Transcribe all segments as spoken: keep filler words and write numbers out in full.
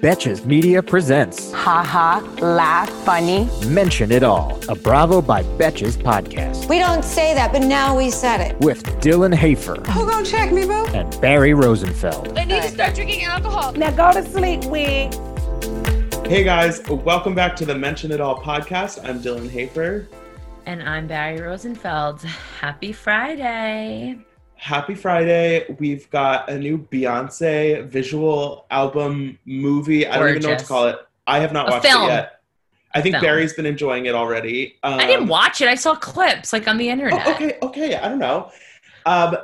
Betches Media presents Ha Ha, Laugh, Funny, Mention It All, a Bravo by Betches podcast. We don't say that, but now we said it. With Dylan Hafer. Who gonna check me, boo? And Barry Rosenfeld. I need to start drinking alcohol. Now go to sleep, wig. Hey guys, welcome back to the Mention It All podcast. I'm Dylan Hafer. And I'm Barry Rosenfeld. Happy Friday. Happy Friday. We've got a new Beyonce visual album movie. I don't Gorgeous. even know what to call it. I have not a watched film. it yet. I think film. Barry's been enjoying it already. Um, I didn't watch it. I saw clips like on the internet. Oh, okay. Okay. I don't know. Um,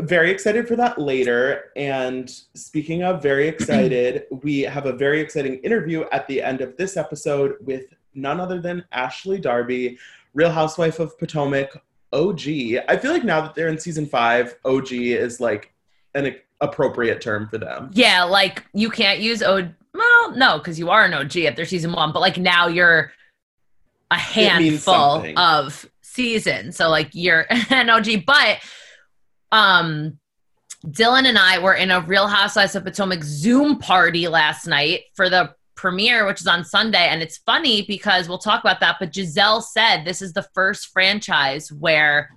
very excited for that later. And speaking of very excited, we have a very exciting interview at the end of this episode with none other than Ashley Darby, Real Housewife of Potomac, O G. I feel like now that they're in season five, O G is like an a- appropriate term for them. Yeah, like you can't use O G. Well, no, because you are an O G after season one, but like now you're a handful of seasons. So like you're an O G. But um, Dylan and I were in a Real Housewives of Potomac Zoom party last night for the premiere, which is on Sunday, and it's funny because we'll talk about that, but Giselle said this is the first franchise where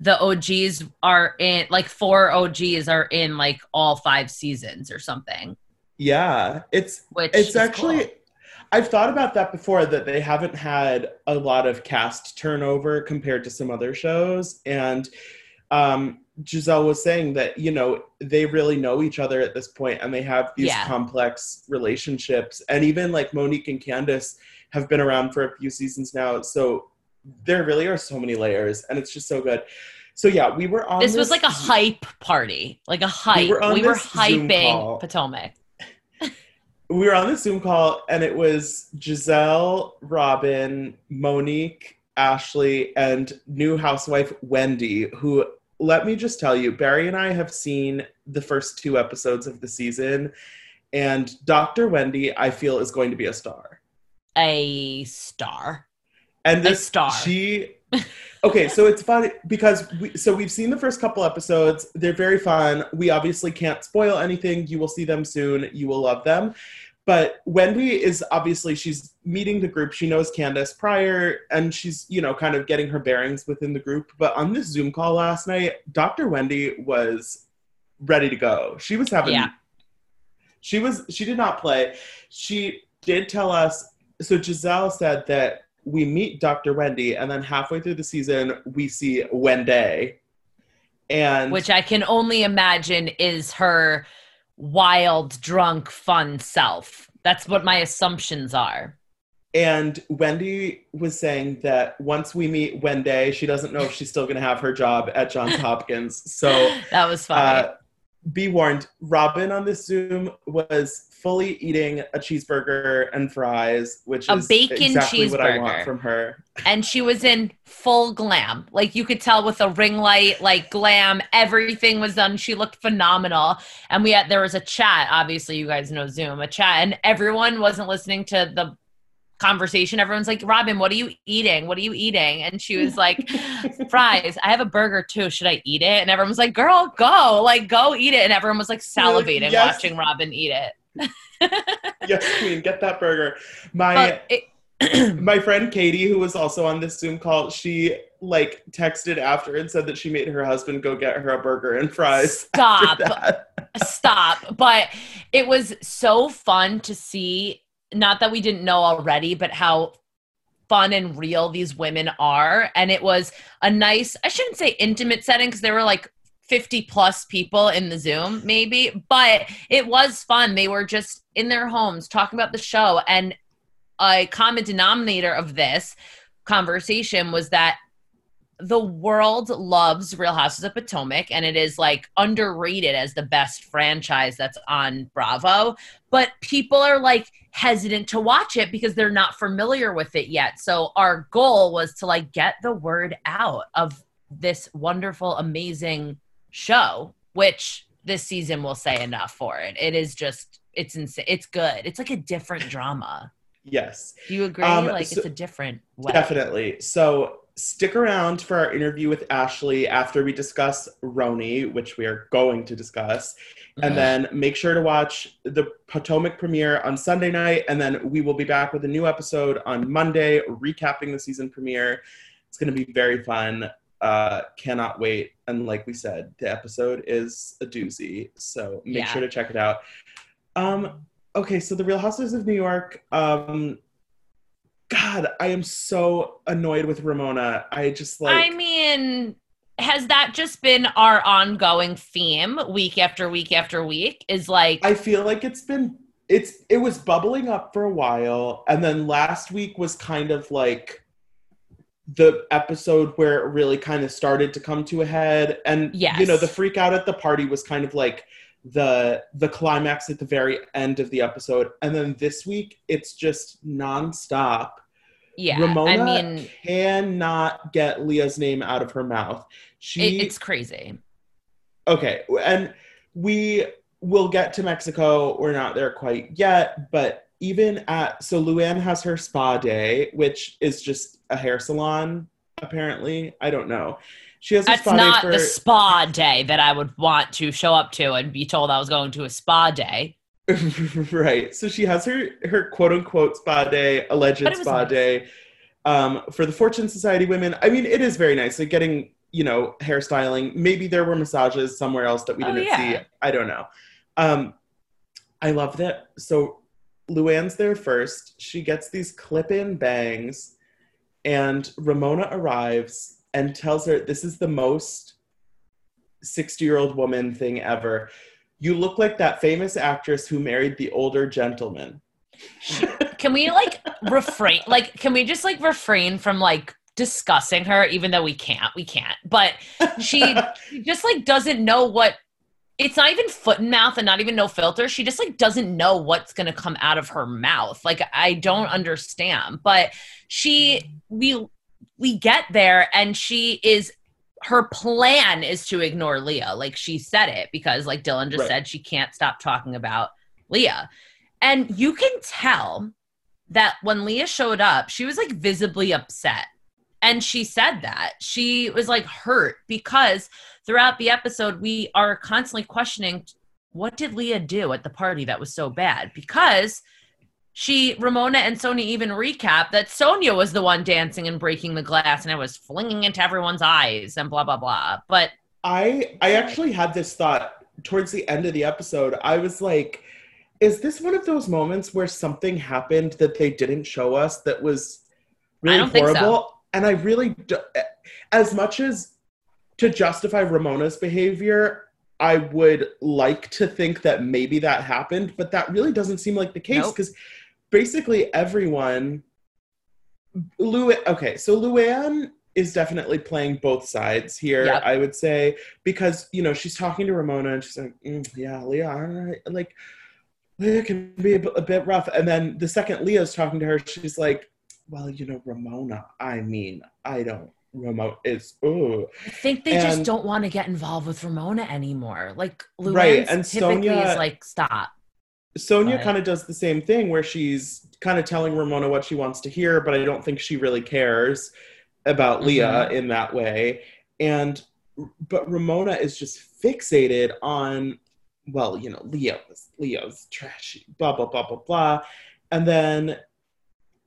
the O Gs are in, like four O Gs are in like all five seasons or something. Yeah, it's which it's actually cool. I've thought about that before, that they haven't had a lot of cast turnover compared to some other shows, and um Giselle was saying that, you know, they really know each other at this point and they have these yeah. complex relationships. And even like Monique and Candiace have been around for a few seasons now. So there really are so many layers and it's just so good. So yeah, we were on this. This was like a hype party, like a hype. We were, on we were hyping Potomac. We were on this Zoom call and it was Giselle, Robin, Monique, Ashley, and new housewife Wendy, who... Let me just tell you, Barry and I have seen the first two episodes of the season, and Doctor Wendy, I feel, is going to be a star. A star. And this a star. She. Okay, so it's funny because we, so we've seen the first couple episodes. They're very fun. We obviously can't spoil anything. You will see them soon. You will love them. But Wendy is obviously, she's meeting the group. She knows Candiace Pryor, and she's, you know, kind of getting her bearings within the group. But on this Zoom call last night, Doctor Wendy was ready to go. She was having, yeah. she was, she did not play. She did tell us, so Giselle said that we meet Doctor Wendy, and then halfway through the season, we see Wendy. And which I can only imagine is her... wild, drunk, fun self. That's what my assumptions are. And Wendy was saying that once we meet Wendy, she doesn't know if she's still going to have her job at Johns Hopkins. So that was funny. Uh, be warned, Robin on this Zoom was fully eating a cheeseburger and fries, which a is bacon exactly cheeseburger. What I want from her. And she was in full glam. Like you could tell with a ring light, like glam, everything was done. She looked phenomenal. And we had, there was a chat, obviously you guys know Zoom, a chat, and everyone wasn't listening to the conversation. Everyone's like, Robin, what are you eating? What are you eating? And she was like, fries. I have a burger too. Should I eat it? And everyone was like, girl, go. Like, go eat it. And everyone was like salivating, yes. watching Robin eat it. Yes, queen, get that burger. My it- my friend Katie, who was also on this Zoom call, she like texted after and said that she made her husband go get her a burger and fries. Stop. Stop. But it was so fun to see. Not that we didn't know already, but how fun and real these women are. And it was a nice, I shouldn't say intimate setting because there were like fifty plus people in the Zoom maybe, but it was fun. They were just in their homes talking about the show. And a common denominator of this conversation was that the world loves Real Houses of Potomac, and it is like underrated as the best franchise that's on Bravo. But people are like hesitant to watch it because they're not familiar with it yet. So our goal was to like get the word out of this wonderful, amazing show, which this season will say enough for it. It is just, it's insane. It's good. It's like a different drama. Yes. Do you agree? Um, like so, it's a different way. Definitely. So stick around for our interview with Ashley after we discuss Roni, which we are going to discuss. Mm-hmm. And then make sure to watch the Potomac premiere on Sunday night. And then we will be back with a new episode on Monday, recapping the season premiere. It's going to be very fun. Uh, cannot wait. And like we said, the episode is a doozy. So make yeah. sure to check it out. Um, okay, so the Real Housewives of New York. Um, God, I am so annoyed with Ramona. I just like... I mean, has that just been our ongoing theme week after week after week? Is like... I feel like it's been... it's It was bubbling up for a while. And then last week was kind of like the episode where it really kind of started to come to a head. And, yes. you know, the freak out at the party was kind of like the the climax at the very end of the episode. And then this week, it's just nonstop. Yeah, Ramona I mean, cannot get Leah's name out of her mouth. She, it, it's crazy. Okay, and we will get to Mexico. We're not there quite yet, but even at, so Luann has her spa day, which is just a hair salon, apparently. I don't know. She has a That's spa not day for, the spa day that I would want to show up to and be told I was going to a spa day. Right. So she has her, her quote-unquote spa day, alleged spa nice. day um, for the Fortune Society women. I mean, it is very nice. Like getting, you know, hairstyling. Maybe there were massages somewhere else that we didn't oh, yeah. see. I don't know. Um, I love that. So Luann's there first. She gets these clip-in bangs, and Ramona arrives and tells her, this is the most sixty-year-old woman thing ever. You look like that famous actress who married the older gentleman. Can we like refrain? Like, can we just like refrain from like discussing her, even though we can't, we can't, but she, she just like doesn't know what, it's not even foot and mouth and not even no filter. She just like doesn't know what's going to come out of her mouth. Like, I don't understand, but she, we, we get there and she is, her plan is to ignore Leah. Like she said it because like Dylan just right. said, she can't stop talking about Leah. And you can tell that when Leah showed up, she was like visibly upset. And she said that she was like hurt because throughout the episode, we are constantly questioning, what did Leah do at the party that was so bad? Because She, Ramona and Sonja even recap that Sonja was the one dancing and breaking the glass and it was flinging into everyone's eyes and blah, blah, blah. But I I actually had this thought towards the end of the episode. I was like, is this one of those moments where something happened that they didn't show us that was really I don't horrible? Think so. And I really, do, as much as to justify Ramona's behavior, I would like to think that maybe that happened, but that really doesn't seem like the case because nope. basically everyone, Lu- okay, so Luann is definitely playing both sides here, yep. I would say, because, you know, she's talking to Ramona and she's like, mm, yeah, Leah, I don't know, like, Leah can be a, b- a bit rough. And then the second Leah's talking to her, she's like, well, you know, Ramona, I mean, I don't. Ramona is, ooh. I think they and, just don't want to get involved with Ramona anymore. Like, Luann's right, and typically Sonja, is like, stop. Sonja kind of does the same thing where she's kind of telling Ramona what she wants to hear, but I don't think she really cares about mm-hmm. Leah in that way. And, but Ramona is just fixated on, well, you know, Leah was, Leah was trashy, blah, blah, blah, blah, blah. And then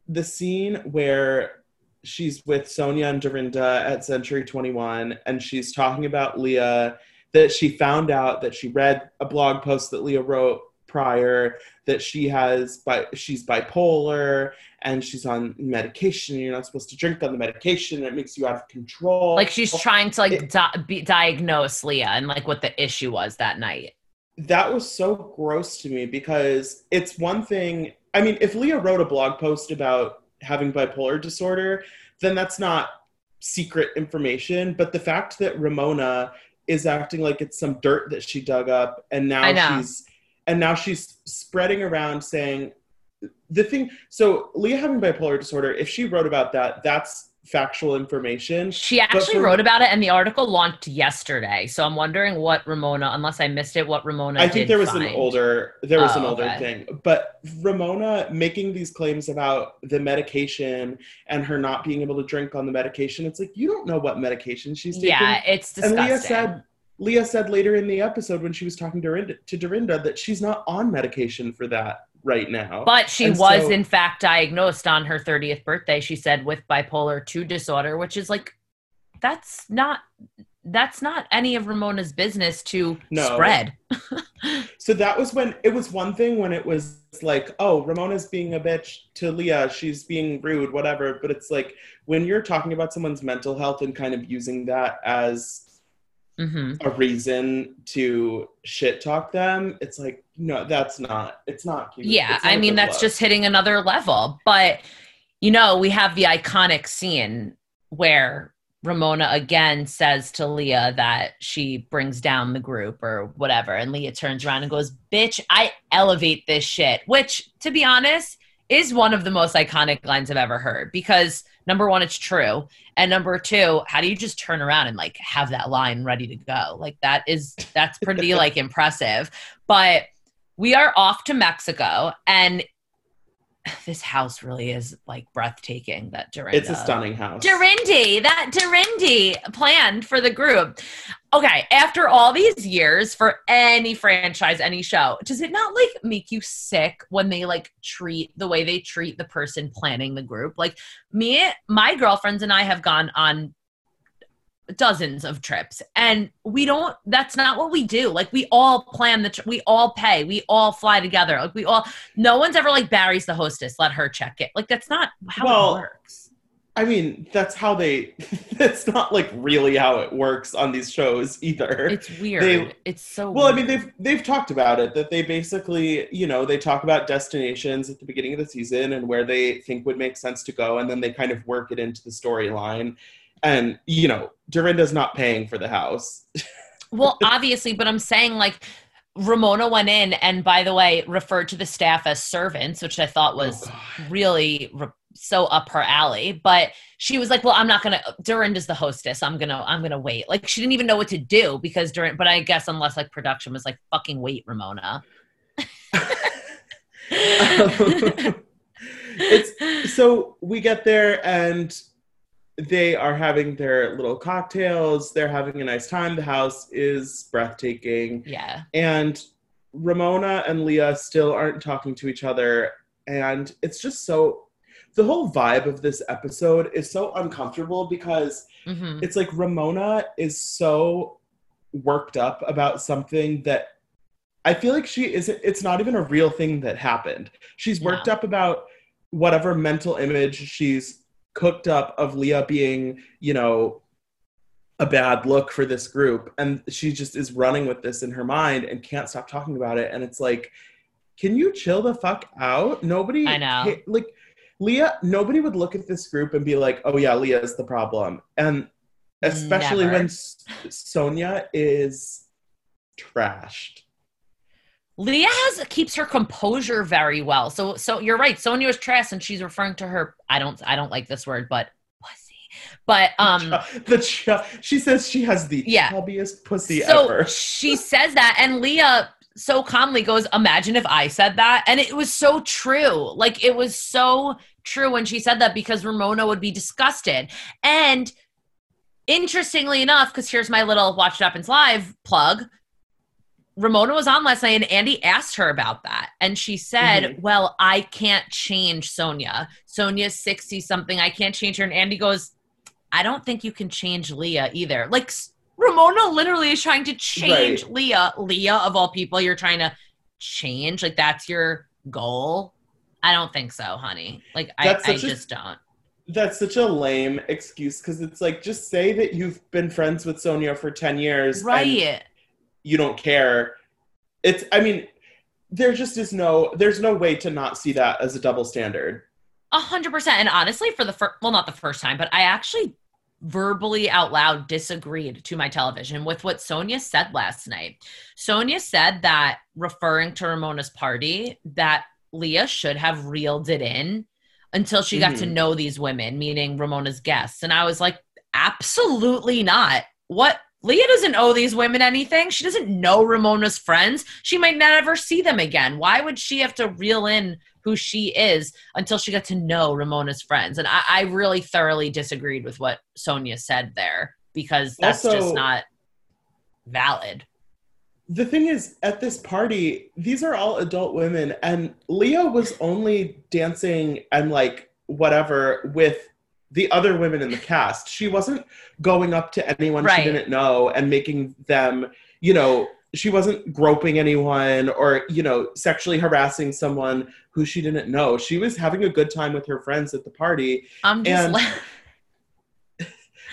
the scene where she's with Sonja and Dorinda at Century twenty-one, and she's talking about Leah, that she found out that she read a blog post that Leah wrote prior, that she has, bi- she's bipolar, and she's on medication, and you're not supposed to drink on the medication, and it makes you out of control. Like, she's trying to, like, it, di- be- diagnose Leah and, like, what the issue was that night. That was so gross to me, because it's one thing, I mean, if Leah wrote a blog post about having bipolar disorder, then that's not secret information, but the fact that Ramona is acting like it's some dirt that she dug up, and now she's and now she's spreading around saying the thing. So Leah having bipolar disorder, if she wrote about that, that's factual information. She actually for, wrote about it, and the article launched yesterday. So I'm wondering what Ramona, unless I missed it, what Ramona I did think there was find. an older, there was oh, an older okay. thing. But Ramona making these claims about the medication and her not being able to drink on the medication, it's like, you don't know what medication she's taking. Yeah, it's disgusting. And Leah said, Leah said later in the episode when she was talking to Dorinda, to Dorinda that she's not on medication for that right now. But she and was, so, in fact, diagnosed on her thirtieth birthday, she said, with bipolar two disorder, which is like, that's not, that's not any of Ramona's business to no. spread. So that was when, it was one thing when it was like, oh, Ramona's being a bitch to Leah, she's being rude, whatever. But it's like, when you're talking about someone's mental health and kind of using that as mm-hmm. a reason to shit talk them, it's like, no, that's not, it's not cute. Yeah, I mean, that's just hitting another level. But, you know, we have the iconic scene where Ramona again says to Leah that she brings down the group or whatever, and Leah turns around and goes, bitch, I elevate this shit, which, to be honest, is one of the most iconic lines I've ever heard, because number one, it's true. And number two, how do you just turn around and like have that line ready to go? Like that is, that's pretty like impressive. But we are off to Mexico, and this house really is like breathtaking. That Dorinda, it's a stunning house. Dorinda, that Dorinda planned for the group. Okay, after all these years for any franchise, any show, does it not like make you sick when they like treat the way they treat the person planning the group? Like me, my girlfriends and I have gone on dozens of trips, and we don't, that's not what we do. Like we all plan the, tr- we all pay, we all fly together. Like we all, no one's ever like, Barry's the hostess, let her check it. Like that's not how well, it works. I mean, that's how they, that's not like really how it works on these shows either. It's weird. They, it's so Well, weird. I mean, they've, they've talked about it, that they basically, you know, they talk about destinations at the beginning of the season and where they think would make sense to go. And then they kind of work it into the storyline. And, you know, Dorinda's not paying for the house. Well, obviously, but I'm saying like, Ramona went in and, by the way, referred to the staff as servants, which I thought was oh, really re- so up her alley. But she was like, well, I'm not going to, Dorinda's the hostess. I'm going to, I'm going to wait. Like she didn't even know what to do because Dorinda, but I guess unless like production was like, fucking wait, Ramona. um, it's so we get there and they are having their little cocktails. They're having a nice time. The house is breathtaking. Yeah. And Ramona and Leah still aren't talking to each other. And it's just so, the whole vibe of this episode is so uncomfortable because mm-hmm. it's like Ramona is so worked up about something that I feel like she isn't, it's not even a real thing that happened. She's worked yeah. up about whatever mental image she's cooked up of Leah being, you know, a bad look for this group. And she just is running with this in her mind and can't stop talking about it. And it's like, can you chill the fuck out? Nobody, I know. Can, like, Leah, nobody would look at this group and be like, oh yeah, Leah is the problem. And especially Never. when S- Sonja is trashed. Leah has keeps her composure very well. So so you're right. Sonja is trash, and she's referring to her. I don't I don't like this word, but pussy. But um, the ch- she says she has the yeah. chubbiest pussy so ever. So she says that, and Leah so calmly goes, imagine if I said that. And it was so true. Like it was so true when she said that, because Ramona would be disgusted. And interestingly enough, because here's my little Watch It Happens Live plug. Ramona was on last night and Andy asked her about that. And she said, mm-hmm. well, I can't change Sonja. Sonja's sixty something. I can't change her. And Andy goes, I don't think you can change Leah either. Like Ramona literally is trying to change right. Leah. Leah, of all people, you're trying to change. Like that's your goal. I don't think so, honey. Like I, I just a- don't. That's such a lame excuse. Cause it's like, just say that you've been friends with Sonja for ten years. Right. And- you don't care. It's, I mean, there just is no, there's no way to not see that as a double standard. A hundred percent. And honestly, for the first, well, not the first time, but I actually verbally out loud disagreed to my television with what Sonja said last night. Sonja said that, referring to Ramona's party, that Leah should have reeled it in until she mm-hmm. got to know these women, meaning Ramona's guests. And I was like, absolutely not. What? Leah doesn't owe these women anything. She doesn't know Ramona's friends. She might not ever see them again. Why would she have to reel in who she is until she got to know Ramona's friends? And I, I really thoroughly disagreed with what Sonja said there, because that's also just not valid. The thing is, at this party, these are all adult women, and Leah was only dancing and like whatever with the other women in the cast. She wasn't going up to anyone right. she didn't know and making them, you know, she wasn't groping anyone or, you know, sexually harassing someone who she didn't know. She was having a good time with her friends at the party. I'm just and la-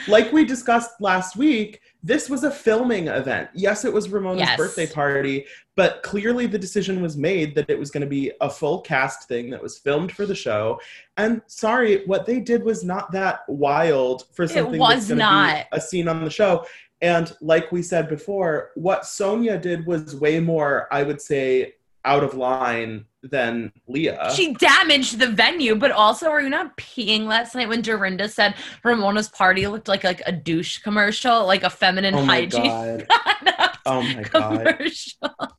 like we discussed last week, this was a filming event. Yes, it was Ramona's yes. birthday party, but clearly the decision was made that it was going to be a full cast thing that was filmed for the show. And sorry, what they did was not that wild for something that's going to be a scene on the show. And like we said before, what Sonja did was way more, I would say, out of line than Leah. She damaged the venue, but also, are you not peeing last night when Dorinda said Ramona's party looked like like a douche commercial, like a feminine oh hygiene product oh my commercial. God.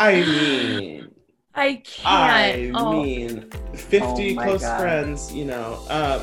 I mean, I can't. I oh. mean, fifty oh close God. friends, you know. Um.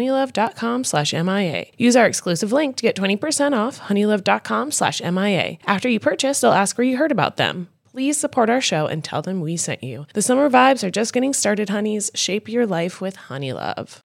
honeylove dot com slash M I A. Use our exclusive link to get twenty percent off honeylove dot com slash M I A. After you purchase, they'll ask where you heard about them. Please support our show and tell them we sent you. The summer vibes are just getting started, honeys. Shape your life with Honeylove.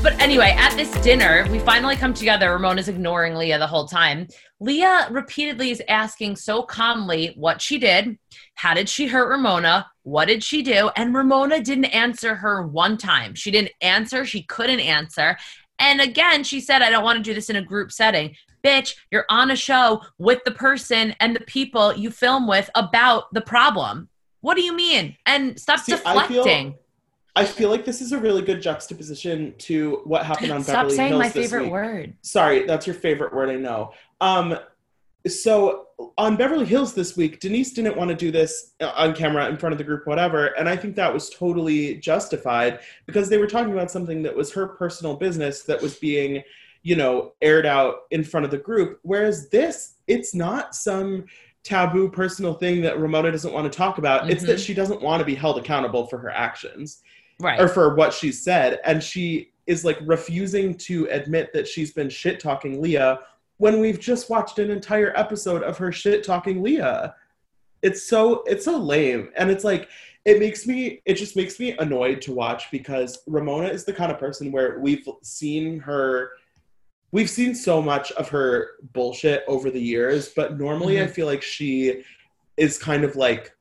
But anyway, at this dinner, we finally come together. Ramona's ignoring Leah the whole time. Leah repeatedly is asking so calmly what she did. How did she hurt Ramona? What did she do? And Ramona didn't answer her one time. She didn't answer. She couldn't answer. And again, she said, I don't want to do this in a group setting. Bitch, you're on a show with the person and the people you film with about the problem. What do you mean? And stop See, deflecting. I feel- I feel like this is a really good juxtaposition to what happened on Stop Beverly Hills. Stop saying my favorite week. word. Sorry, that's your favorite word, I know. Um, so on Beverly Hills this week, Denise didn't want to do this on camera in front of the group, whatever. And I think that was totally justified because they were talking about something that was her personal business that was being, you know, aired out in front of the group. Whereas this, it's not some taboo personal thing that Ramona doesn't want to talk about. Mm-hmm. It's that she doesn't want to be held accountable for her actions. Right. Or for what she said. And she is like refusing to admit that she's been shit talking Leah when we've just watched an entire episode of her shit talking Leah. It's so, it's so lame. And it's like, it makes me, it just makes me annoyed to watch because Ramona is the kind of person where we've seen her, we've seen so much of her bullshit over the years, but normally mm-hmm. I feel like she is kind of like,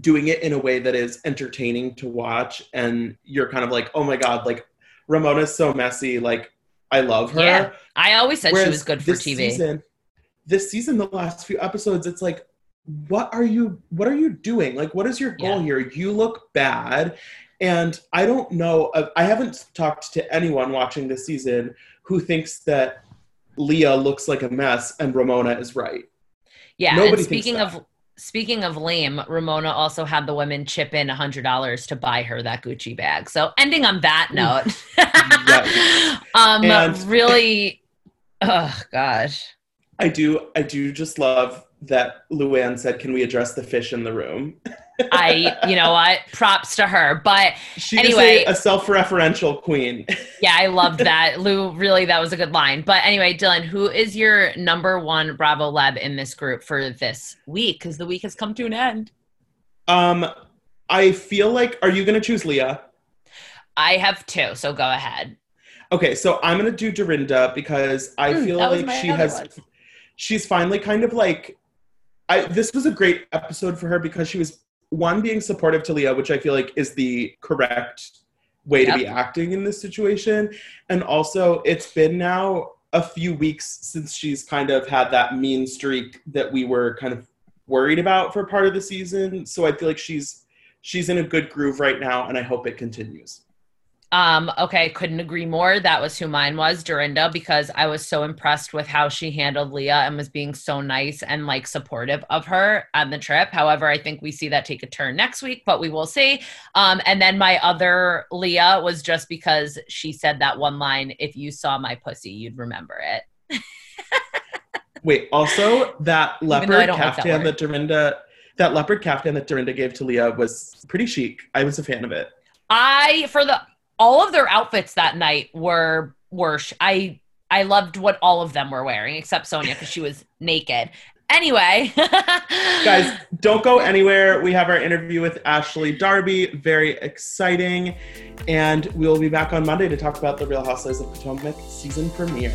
doing it in a way that is entertaining to watch and you're kind of like, oh my God, like Ramona's so messy. Like I love her. Yeah, I always said Whereas she was good for this T V. Season, this season, the last few episodes, it's like, what are you, what are you doing? Like, what is your goal yeah. here? You look bad. And I don't know. I haven't talked to anyone watching this season who thinks that Leah looks like a mess and Ramona is right. Yeah. Nobody and speaking thinks that. of, Speaking of lame, Ramona also had the women chip in one hundred dollars to buy her that Gucci bag. So ending on that note, yes. um, and really, oh gosh. I do, I do just love that Luann said, can we address the fish in the room? I, you know what, props to her. But she anyway. She's a, a self-referential queen. Yeah, I loved that. Lou, really, that was a good line. But anyway, Dylan, who is your number one Bravo Leb in this group for this week? Because the week has come to an end. Um, I feel like, are you going to choose Leah? I have two, so go ahead. Okay, so I'm going to do Dorinda because I mm, feel like she has, one. she's finally kind of like, I, this was a great episode for her because she was, one, being supportive to Leah, which I feel like is the correct way yep. to be acting in this situation. And also, it's been now a few weeks since she's kind of had that mean streak that we were kind of worried about for part of the season. So I feel like she's she's in a good groove right now, and I hope it continues. Um, okay, couldn't agree more. That was who mine was, Dorinda, because I was so impressed with how she handled Leah and was being so nice and like supportive of her on the trip. However, I think we see that take a turn next week, but we will see. Um, and then my other Leah was just because she said that one line, if you saw my pussy, you'd remember it. Wait, also that leopard caftan like that, that Dorinda, that leopard caftan that Dorinda gave to Leah was pretty chic. I was a fan of it. I, for the... All of their outfits that night were, were I I loved what all of them were wearing, except Sonja, because she was naked. Anyway. Guys, don't go anywhere. We have our interview with Ashley Darby. Very exciting. And we'll be back on Monday to talk about the Real Housewives of Potomac season premiere.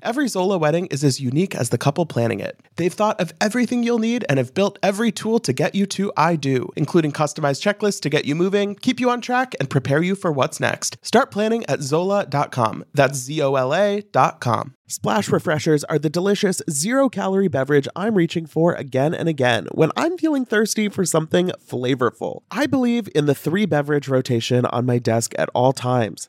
Every Zola wedding is as unique as the couple planning it. They've thought of everything you'll need and have built every tool to get you to I do, including customized checklists to get you moving, keep you on track, and prepare you for what's next. Start planning at Zola dot com. That's Z O L A dot com. Splash Refreshers are the delicious zero-calorie beverage I'm reaching for again and again when I'm feeling thirsty for something flavorful. I believe in the three-beverage rotation on my desk at all times.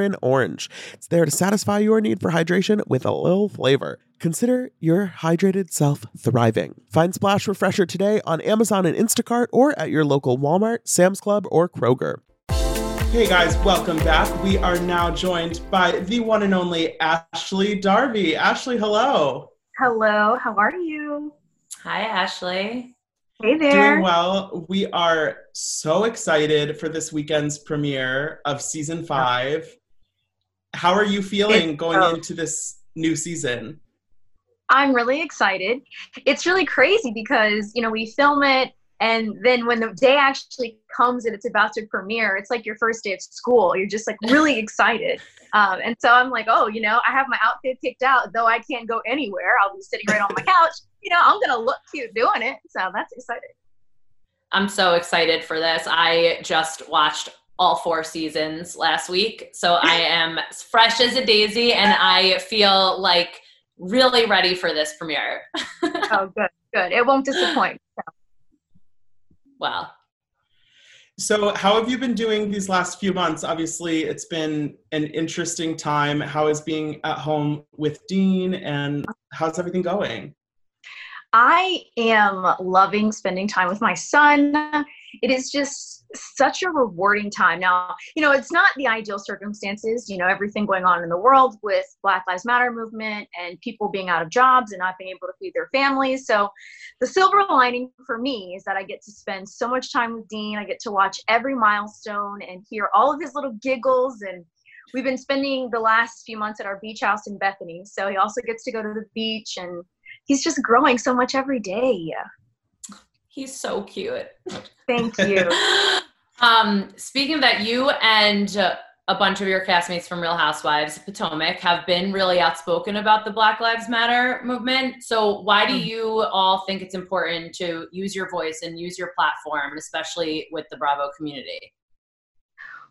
orange. It's there to satisfy your need for hydration with a little flavor. Consider your hydrated self thriving. Find Splash Refresher today on Amazon and Instacart or at your local Walmart, Sam's Club, or Kroger. Hey guys, welcome back. We are now joined by the one and only Ashley Darby. Ashley, hello. Hello, how are you? Hi, Ashley. Hey there. Doing well. We are so excited for this weekend's premiere of season five. How are you feeling going into this new season? I'm really excited. It's really crazy because, you know, we film it and then when the day actually comes and it's about to premiere, it's like your first day of school. You're just like really excited. Um, and so I'm like, oh, you know, I have my outfit picked out, though I can't go anywhere. I'll be sitting right on my couch. You know, I'm going to look cute doing it. So that's exciting. I'm so excited for this. I just watched all four seasons last week, so I am fresh as a daisy, and I feel like really ready for this premiere. Oh, good, good. It won't disappoint. So. Wow. So how have you been doing these last few months? Obviously, it's been an interesting time. How is being at home with Dean, and how's everything going? I am loving spending time with my son. It is just such a rewarding time. Now, you know, it's not the ideal circumstances, you know, everything going on in the world with Black Lives Matter movement and people being out of jobs and not being able to feed their families. So the silver lining for me is that I get to spend so much time with Dean. I get to watch every milestone and hear all of his little giggles. And we've been spending the last few months at our beach house in Bethany. So he also gets to go to the beach, and he's just growing so much every day. He's so cute. Thank you. um, speaking of that, you and uh, a bunch of your castmates from Real Housewives of Potomac have been really outspoken about the Black Lives Matter movement. So why do you all think it's important to use your voice and use your platform, especially with the Bravo community?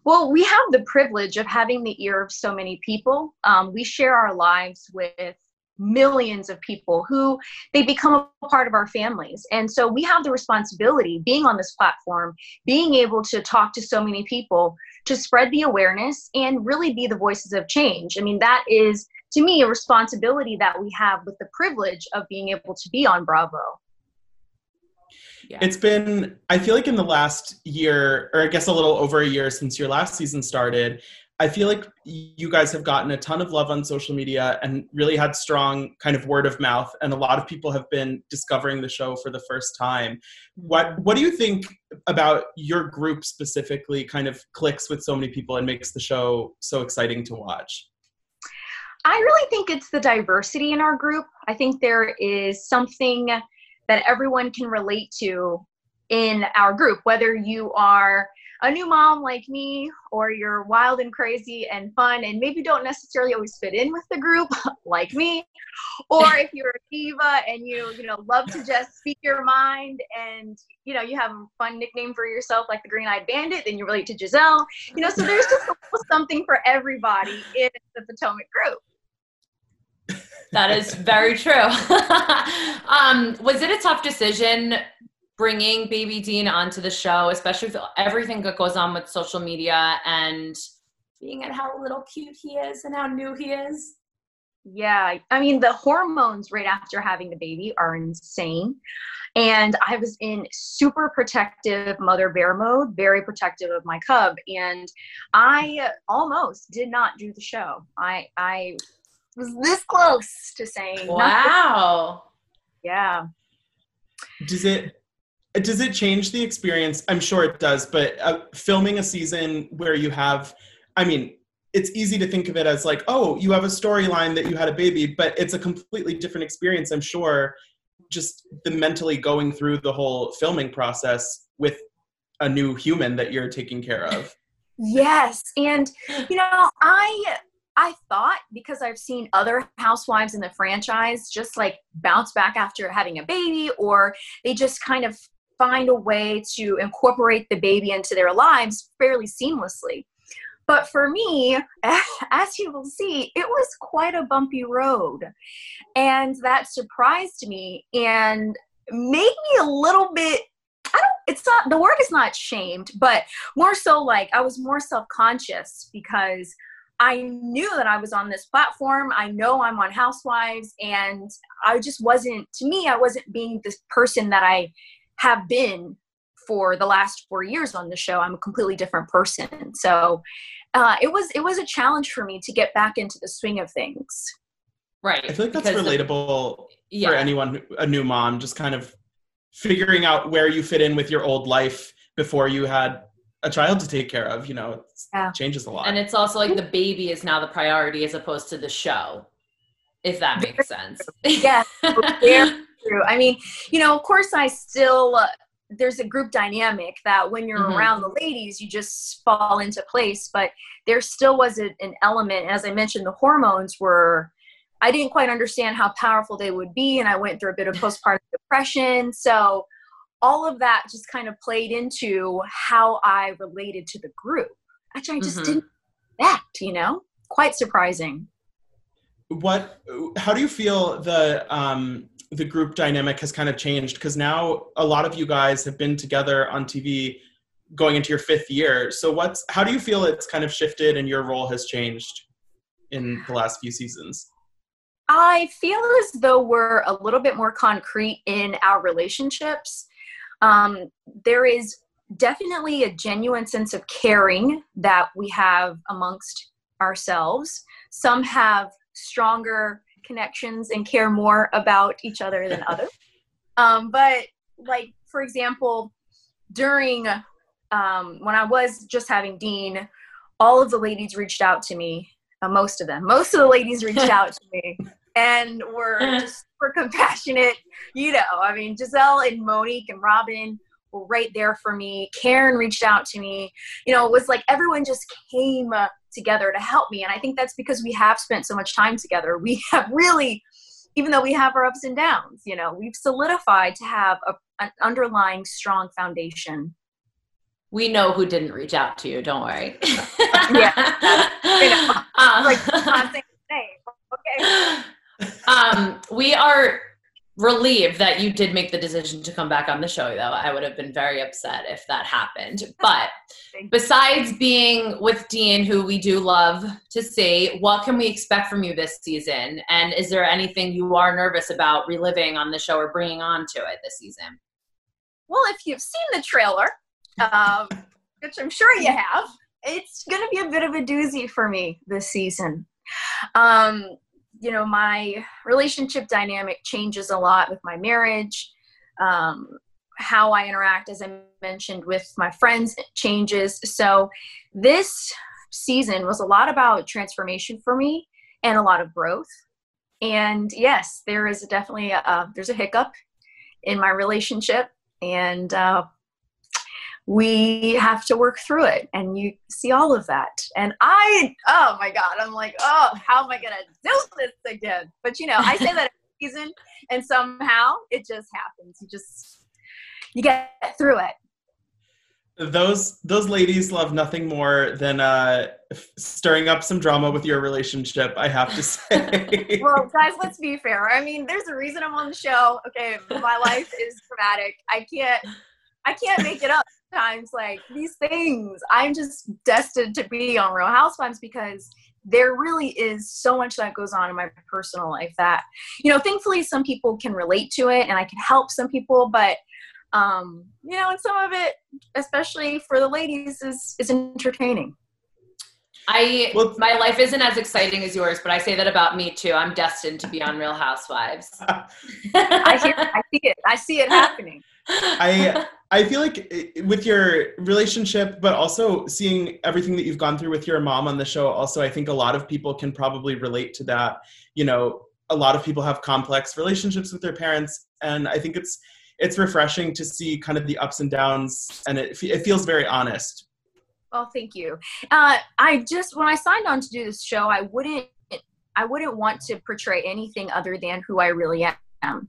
Well, we have the privilege of having the ear of so many people. Um, we share our lives with millions of people who they become a part of our families. And so we have the responsibility, being on this platform, being able to talk to so many people, to spread the awareness and really be the voices of change. I mean, that is, to me, a responsibility that we have with the privilege of being able to be on Bravo. Yeah. It's been, I feel like in the last year, or I guess a little over a year since your last season started, I feel like you guys have gotten a ton of love on social media and really had strong kind of word of mouth. And a lot of people have been discovering the show for the first time. What what do you think about your group specifically kind of clicks with so many people and makes the show so exciting to watch? I really think it's the diversity in our group. I think there is something that everyone can relate to in our group, whether you are a new mom like me, or you're wild and crazy and fun and maybe don't necessarily always fit in with the group like me, or if you're a diva and you you know love to just speak your mind and you know you have a fun nickname for yourself like the Green-Eyed Bandit, then you relate to Giselle. You know, so there's just a little something for everybody in the Potomac group. That is very true. um, was it a tough decision bringing baby Dean onto the show, especially with everything that goes on with social media and being at how little cute he is and how new he is? Yeah. I mean, the hormones right after having the baby are insane. And I was in super protective mother bear mode, very protective of my cub. And I almost did not do the show. I, I was this close to saying, wow. Yeah. Does it, Does it change the experience? I'm sure it does, but uh, filming a season where you have, I mean, it's easy to think of it as like, oh, you have a storyline that you had a baby, but it's a completely different experience, I'm sure, just the mentally going through the whole filming process with a new human that you're taking care of. Yes, and, you know, I... I thought, because I've seen other housewives in the franchise just like bounce back after having a baby, or they just kind of find a way to incorporate the baby into their lives fairly seamlessly. But for me, as you will see, it was quite a bumpy road. And that surprised me and made me a little bit, I don't, it's not, the word is not shamed, but more so like I was more self-conscious because I knew that I was on this platform. I know I'm on Housewives, and I just wasn't, to me, I wasn't being this person that I have been for the last four years on the show. I'm a completely different person. So uh, it was it was a challenge for me to get back into the swing of things. Right. I feel like that's relatable the, yeah. for anyone, a new mom, just kind of figuring out where you fit in with your old life before you had a child to take care of, you know, it yeah. changes a lot. And it's also like the baby is now the priority as opposed to the show, if that makes sense. Yeah, very true. I mean, you know, of course I still, uh, there's a group dynamic that when you're mm-hmm. around the ladies, you just fall into place, but there still was a, an element. As I mentioned, the hormones were, I didn't quite understand how powerful they would be. And I went through a bit of postpartum depression. So all of that just kind of played into how I related to the group, which I just mm-hmm. didn't expect, you know? Quite surprising. What, how do you feel the um, the group dynamic has kind of changed? Because now a lot of you guys have been together on T V going into your fifth year. So what's, how do you feel it's kind of shifted and your role has changed in the last few seasons? I feel as though we're a little bit more concrete in our relationships. Um, there is definitely a genuine sense of caring that we have amongst ourselves. Some have stronger connections and care more about each other than others. Um, but like, for example, during um, when I was just having Dean, all of the ladies reached out to me. Uh, most of them, most of the ladies reached out to me and were just super compassionate. You know, I mean, Giselle and Monique and Robin were right there for me. Karen reached out to me. You know, it was like everyone just came together to help me. And I think that's because we have spent so much time together. We have really, even though we have our ups and downs, you know, we've solidified to have a, an underlying strong foundation. We know who didn't reach out to you. Don't worry. Yeah. You know, like, I'm saying the same. Okay. Um, we are relieved that you did make the decision to come back on the show, though. I would have been very upset if that happened. But besides being with Dean, who we do love to see, what can we expect from you this season? And is there anything you are nervous about reliving on the show or bringing on to it this season? Well, if you've seen the trailer, um, which I'm sure you have, it's going to be a bit of a doozy for me this season. Um, you know, my relationship dynamic changes a lot with my marriage. Um, how I interact, as I mentioned, with my friends changes. So this season was a lot about transformation for me and a lot of growth. And yes, there is definitely a, a there's a hiccup in my relationship, and, uh, we have to work through it, and you see all of that. And I, oh my God, I'm like, oh, how am I going to do this again? But you know, I say that every season, and somehow it just happens. You just, you get through it. Those, those ladies love nothing more than uh, stirring up some drama with your relationship, I have to say. Well, guys, let's be fair. I mean, there's a reason I'm on the show. Okay. My life is dramatic. I can't, I can't make it up. Times like these things, I'm just destined to be on Real Housewives, because there really is so much that goes on in my personal life that, you know, thankfully some people can relate to it and I can help some people, but um you know, and some of it, especially for the ladies, is is entertaining. I well, my life isn't as exciting as yours, but I say that about me too. I'm destined to be on Real Housewives. I hear, I see it. I see it happening. I I feel like with your relationship, but also seeing everything that you've gone through with your mom on the show, also, I think a lot of people can probably relate to that. You know, a lot of people have complex relationships with their parents, and I think it's it's refreshing to see kind of the ups and downs, and it it feels very honest. Well, thank you. Uh, I just, when I signed on to do this show, I wouldn't, I wouldn't want to portray anything other than who I really am.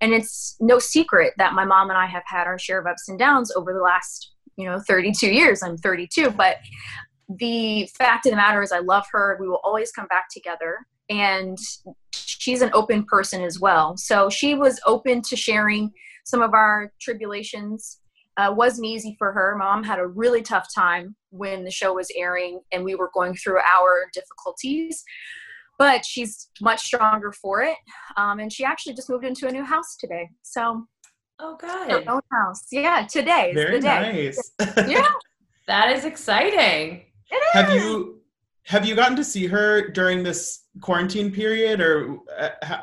And it's no secret that my mom and I have had our share of ups and downs over the last, you know, thirty-two years. I'm thirty-two, but the fact of the matter is I love her. We will always come back together, and she's an open person as well. So she was open to sharing some of our tribulations. Uh, wasn't easy for her. Mom had a really tough time when the show was airing and we were going through our difficulties, but she's much stronger for it. Um, and she actually just moved into a new house today. So, oh, good. Her own house. Yeah. Today is the day. Very nice. Yeah. That is exciting. It is. Have you, have you gotten to see her during this quarantine period, or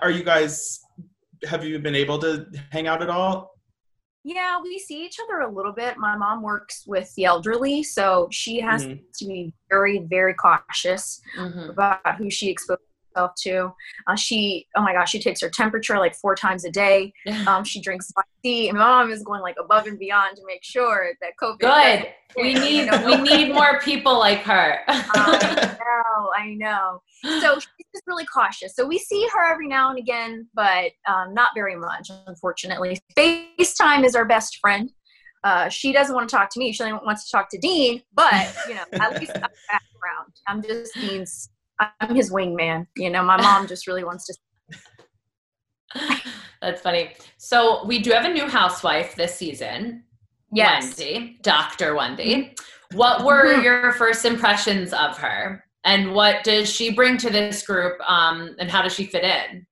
are you guys, have you been able to hang out at all? Yeah, we see each other a little bit. My mom works with the elderly, so she has mm-hmm. to be very, very cautious mm-hmm. about who she exposes herself too. Uh, she, oh my gosh, she takes her temperature like four times a day. Um, she drinks black tea, and my mom is going like above and beyond to make sure that COVID. Good. We need you know, we need more people like her. I know, I know. So she's just really cautious. So we see her every now and again, but um, not very much, unfortunately. FaceTime is our best friend. Uh, she doesn't want to talk to me. She only wants to talk to Dean, but, you know, at least I'm back around. I'm just Dean's, I'm his wingman. You know, my mom just really wants to. That's funny. So we do have a new housewife this season. Yes. Wendy, Doctor Wendy. What were your first impressions of her? And what does she bring to this group? Um, and how does she fit in?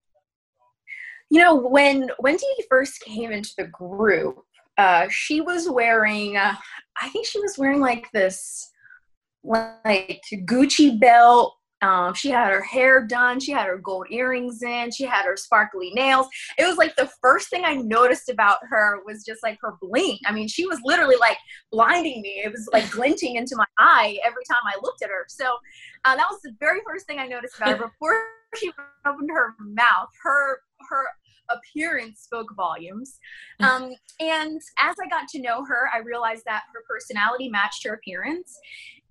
You know, when Wendy first came into the group, Uh, she was wearing, uh, I think she was wearing like this, like Gucci belt. Um, she had her hair done. She had her gold earrings in. She had her sparkly nails. It was like the first thing I noticed about her was just like her bling. I mean, she was literally like blinding me. It was like glinting into my eye every time I looked at her. So uh, that was the very first thing I noticed about her. Before she opened her mouth, her, her, appearance spoke volumes. Um, and as I got to know her, I realized that her personality matched her appearance.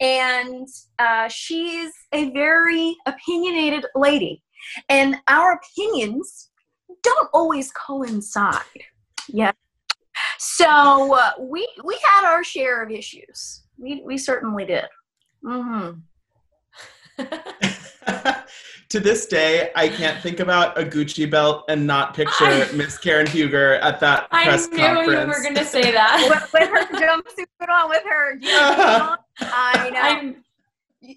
And uh, she's a very opinionated lady. And our opinions don't always coincide. Yeah. So uh, we we had our share of issues. We, we certainly did. Mm-hmm. To this day, I can't think about a Gucci belt and not picture Miss Karen Huger at that I press conference. I knew you were going to say that. With her jumpsuit on, with her jumpsuit on. I know. I'm...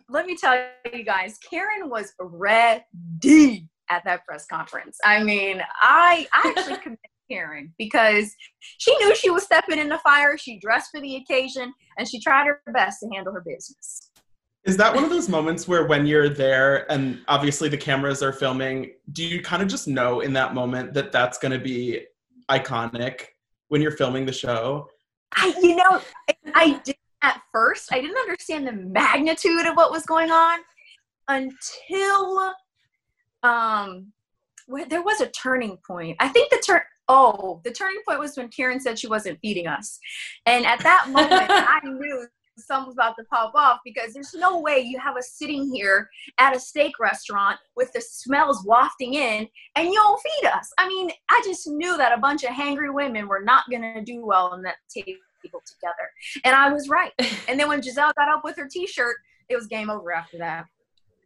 Let me tell you guys, Karen was ready at that press conference. I mean, I, I actually commend Karen because she knew she was stepping in the fire. She dressed for the occasion, and she tried her best to handle her business. Is that one of those moments where when you're there and obviously the cameras are filming, do you kind of just know in that moment that that's going to be iconic when you're filming the show? I, you know, I, I did at first. I didn't understand the magnitude of what was going on until um, where there was a turning point. I think the turn. Oh, the turning point was when Karen said she wasn't feeding us. And at that moment, I knew something's about to pop off because there's no way you have us sitting here at a steak restaurant with the smells wafting in and you don't feed us. I mean, I just knew that a bunch of hangry women were not going to do well on that table together. And I was right. And then when Giselle got up with her t-shirt, it was game over after that.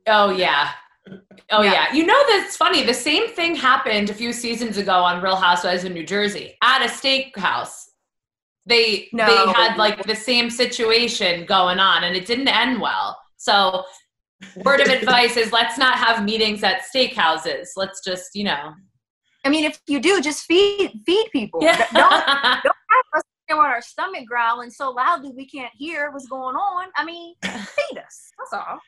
Oh, yeah. Oh, yeah. yeah. You know, that's funny. The same thing happened a few seasons ago on Real Housewives of New Jersey at a steakhouse. They no. they had like the same situation going on and it didn't end well. So word of advice is let's not have meetings at steakhouses. Let's just, you know. I mean, if you do, just feed feed people. Yeah. Don't, don't have us with our stomach growling so loudly we can't hear what's going on. I mean, feed us. That's all.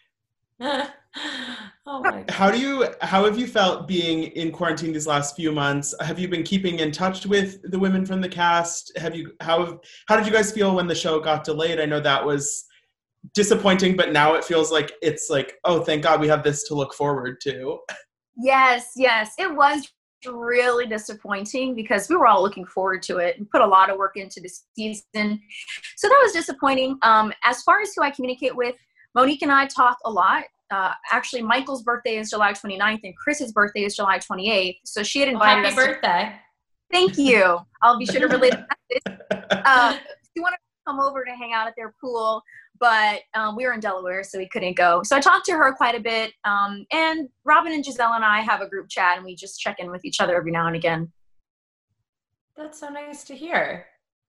Oh my God. How do you how have you felt being in quarantine these last few months? Have you been keeping in touch with the women from the cast? Have you how how did you guys feel when the show got delayed? I know that was disappointing, but now it feels like it's like, oh, thank God we have this to look forward to. Yes, yes. It was really disappointing because we were all looking forward to it and put a lot of work into the season. So that was disappointing. Um, as far as who I communicate with, Monique and I talk a lot. Uh, actually, Michael's birthday is July twenty-ninth, and Chris's birthday is July twenty-eighth. So she had invited well, happy us. Happy birthday! To- Thank you. I'll be sure to relay that. Uh, she wanted to come over to hang out at their pool, but um, we were in Delaware, so we couldn't go. So I talked to her quite a bit. Um, and Robin and Giselle and I have a group chat, and we just check in with each other every now and again. That's so nice to hear.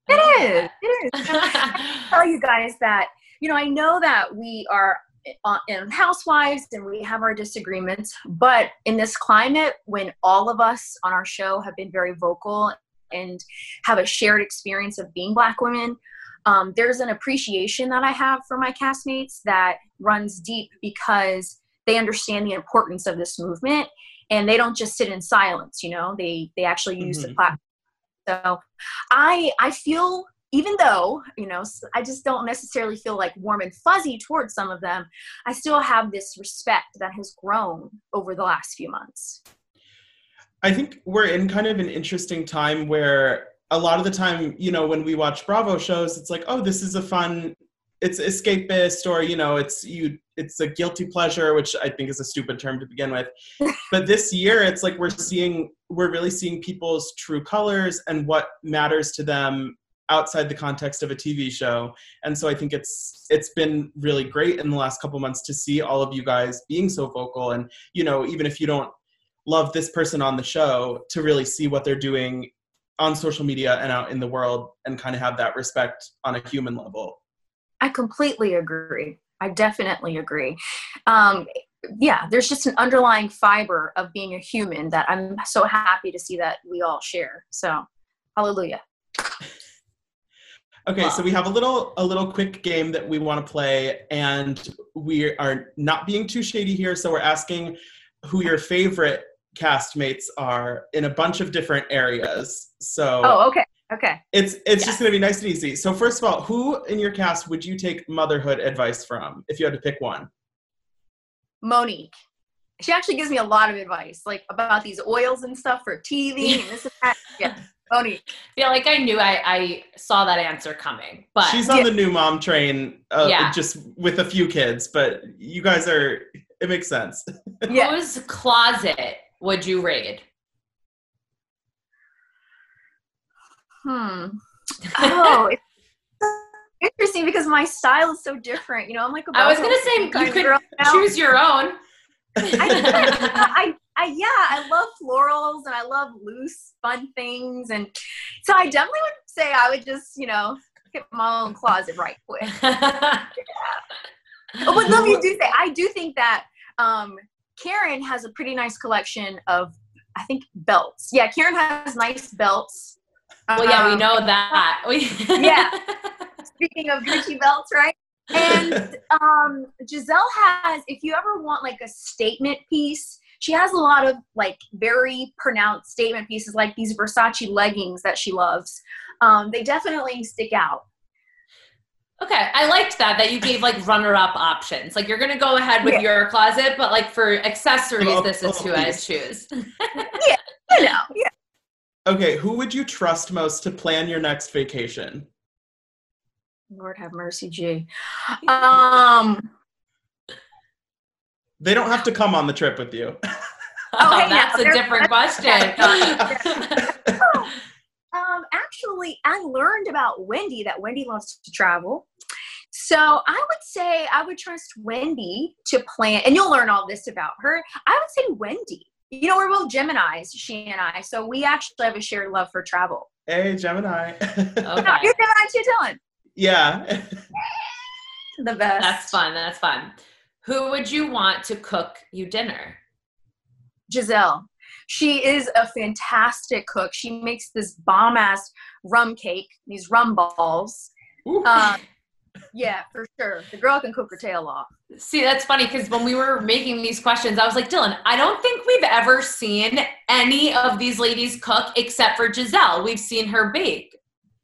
It is. It is. I tell you guys that. You know, I know that we are in Housewives and we have our disagreements, but in this climate, when all of us on our show have been very vocal and have a shared experience of being Black women, um, there's an appreciation that I have for my castmates that runs deep because they understand the importance of this movement and they don't just sit in silence, you know, they, they actually use mm-hmm. the platform. So I I feel even though, you know, I just don't necessarily feel like warm and fuzzy towards some of them, I still have this respect that has grown over the last few months. I think we're in kind of an interesting time where a lot of the time, you know, when we watch Bravo shows, it's like, oh, this is a fun, it's escapist, or, you know, it's you, it's a guilty pleasure, which I think is a stupid term to begin with. But this year, it's like we're seeing, we're really seeing people's true colors and what matters to them outside the context of a T V show. And so I think it's it's been really great in the last couple months to see all of you guys being so vocal. And, you know, even if you don't love this person on the show, to really see what they're doing on social media and out in the world and kind of have that respect on a human level. I completely agree. I definitely agree. Um, yeah, there's just an underlying fiber of being a human that I'm so happy to see that we all share. So, hallelujah. Okay, wow. So we have a little a little quick game that we want to play, and we are not being too shady here, so we're asking who your favorite castmates are in a bunch of different areas. So Oh, okay. Okay. It's it's yeah. just going to be nice and easy. So first of all, who in your cast would you take motherhood advice from if you had to pick one? Monique. She actually gives me a lot of advice, like about these oils and stuff for T V and this and that. Yeah. Monique. I feel like I knew I, I saw that answer coming. But she's on yeah. the new mom train, uh, yeah. just with a few kids, but you guys are, it makes sense. Yeah. Whose closet would you raid? Hmm. Oh, it's interesting because my style is so different. You know, I'm like a I was going to say, you could choose your own. I, I, I, yeah, I love florals and I love loose, fun things. And so I definitely would say I would just, you know, get my own closet right quick. yeah. Oh, but let me do say, I do think that um, Karen has a pretty nice collection of, I think, belts. Yeah, Karen has nice belts. Well, yeah, um, we know that. yeah. Speaking of Gucci belts, right? And um, Giselle has, if you ever want like a statement piece, she has a lot of like very pronounced statement pieces, like these Versace leggings that she loves. Um, they definitely stick out. Okay. I liked that, that you gave like runner-up options. Like you're going to go ahead with yeah. your closet, but like for accessories, oh, this is oh, who I choose. yeah, you know, yeah. Okay, who would you trust most to plan your next vacation? Lord have mercy, G. Um, they don't have to come on the trip with you. Oh, oh hey, that's now. a different question. um, actually, I learned about Wendy, that Wendy loves to travel. So I would say I would trust Wendy to plan, and you'll learn all this about her. I would say Wendy. You know, we're both Geminis, she and I, so we actually have a shared love for travel. Hey, Gemini. Okay. No, you're Gemini too, Dylan. Yeah. The best. That's fun. That's fun. Who would you want to cook you dinner? Giselle. She is a fantastic cook. She makes this bomb-ass rum cake, these rum balls. Um, yeah, for sure. The girl can cook her tail off. See, that's funny because when we were making these questions, I was like, Dylan, I don't think we've ever seen any of these ladies cook except for Giselle. We've seen her bake.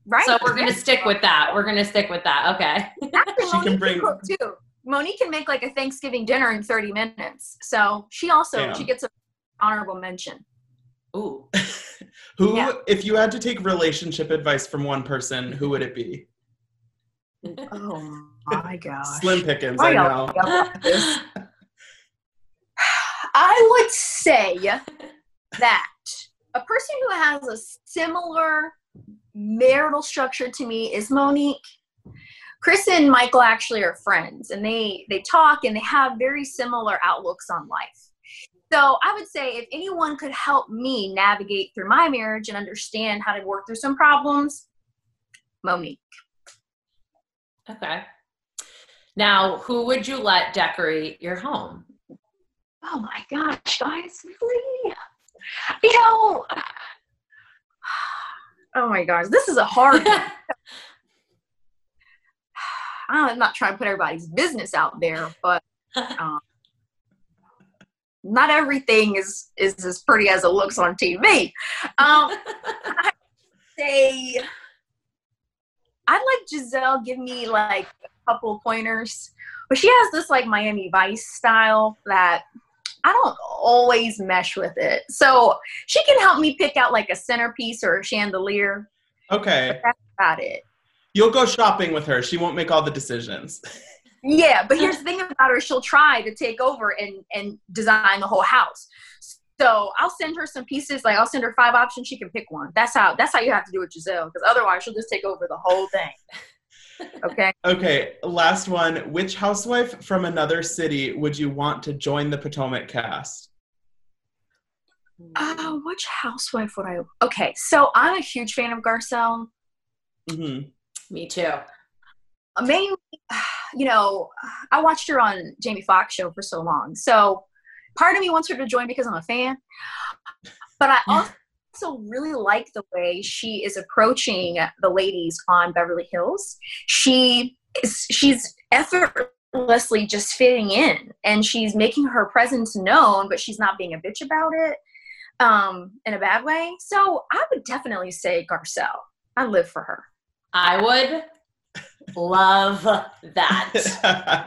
Right. So we're going to stick with that. We're going to stick with that. Okay. Actually, Monique can, bring... can cook too. Monique can make like a Thanksgiving dinner in thirty minutes. So she also, yeah. she gets an honorable mention. Ooh. Who, yeah. if you had to take relationship advice from one person, who would it be? Oh my gosh. Slim pickings, I know. I would say that a person who has a similar marital structure to me is Monique. Chris and Michael actually are friends, and they, they talk and they have very similar outlooks on life. So I would say if anyone could help me navigate through my marriage and understand how to work through some problems, Monique. Okay. Now, who would you let decorate your home? Oh my gosh, guys, really? You know, oh my gosh, this is a hard one. I'm not trying to put everybody's business out there, but um, not everything is, is as pretty as it looks on T V. Um, I would say... I'd like Giselle give me like a couple pointers, but she has this like Miami Vice style that I don't always mesh with it. So she can help me pick out like a centerpiece or a chandelier. Okay. But that's about it. You'll go shopping with her. She won't make all the decisions. Yeah, but here's the thing about her. She'll try to take over and, and design the whole house. So I'll send her some pieces. Like I'll send her five options. She can pick one. That's how, that's how you have to do with Giselle, because otherwise she'll just take over the whole thing. Okay. Okay. Last one. Which housewife from another city would you want to join the Potomac cast? Uh, which housewife would I? Okay. So I'm a huge fan of Garcelle. Mm-hmm. Me too. Mainly, you know, I watched her on Jamie Foxx's show for so long. So part of me wants her to join because I'm a fan. But I also really like the way she is approaching the ladies on Beverly Hills. She is, she's effortlessly just fitting in. And she's making her presence known, but she's not being a bitch about it um, in a bad way. So I would definitely say Garcelle. I live for her. I would love that.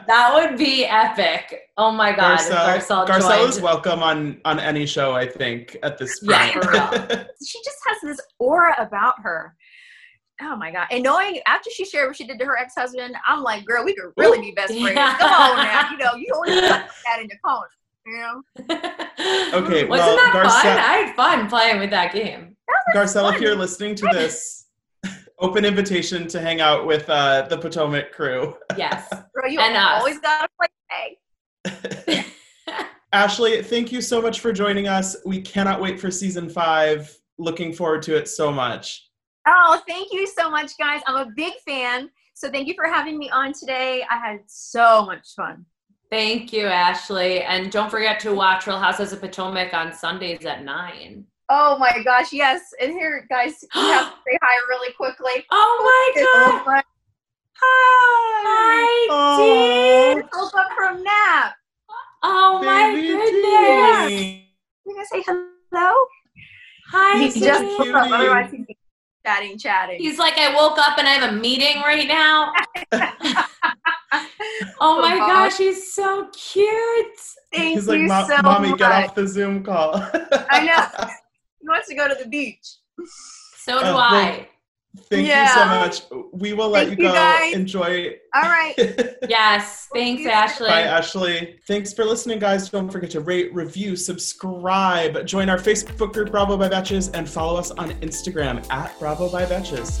That would be epic. Oh my god. Garcelle, Garcelle, Garcelle is welcome on on any show, I think, at this point. Yeah, for real. She just has this aura about her. Oh my god. And knowing after she shared what she did to her ex-husband, I'm like, girl, we could really be best friends. Yeah. Come on now. You know, you only got that in your phone, you know? Okay. Wasn't well, that Garcelle- fun? I had fun playing with that game. That Garcelle, fun. If you're listening to this, open invitation to hang out with uh, the Potomac crew. Yes. Girl, you and always us. Gotta play. Ashley, thank you so much for joining us. We cannot wait for season five. Looking forward to it so much. Oh, thank you so much, guys. I'm a big fan. So thank you for having me on today. I had so much fun. Thank you, Ashley. And don't forget to watch Real Housewives of Potomac on Sundays at nine. Oh my gosh, yes. And here, guys, you have to say hi really quickly. Oh my oh, god. Hi. Hi, Dean. Woke up from nap. Oh baby my goodness. Dean. You gonna say hello? Hi, he's Dean. Just woke up, otherwise he'd be chatting, chatting. He's like, I woke up and I have a meeting right now. Oh my oh, gosh, he's so cute. Thank he's you like, so much. Mommy, get off the Zoom call. I know. He wants to go to the beach. So do uh, I. Well, thank yeah. you so much. We will let thank you go. Guys. Enjoy. All right. Yes. Thanks, Ashley. Bye, Ashley. Thanks for listening, guys. Don't forget to rate, review, subscribe. Join our Facebook group, Bravo by Betches, and follow us on Instagram at Bravo by Betches.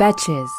Betches.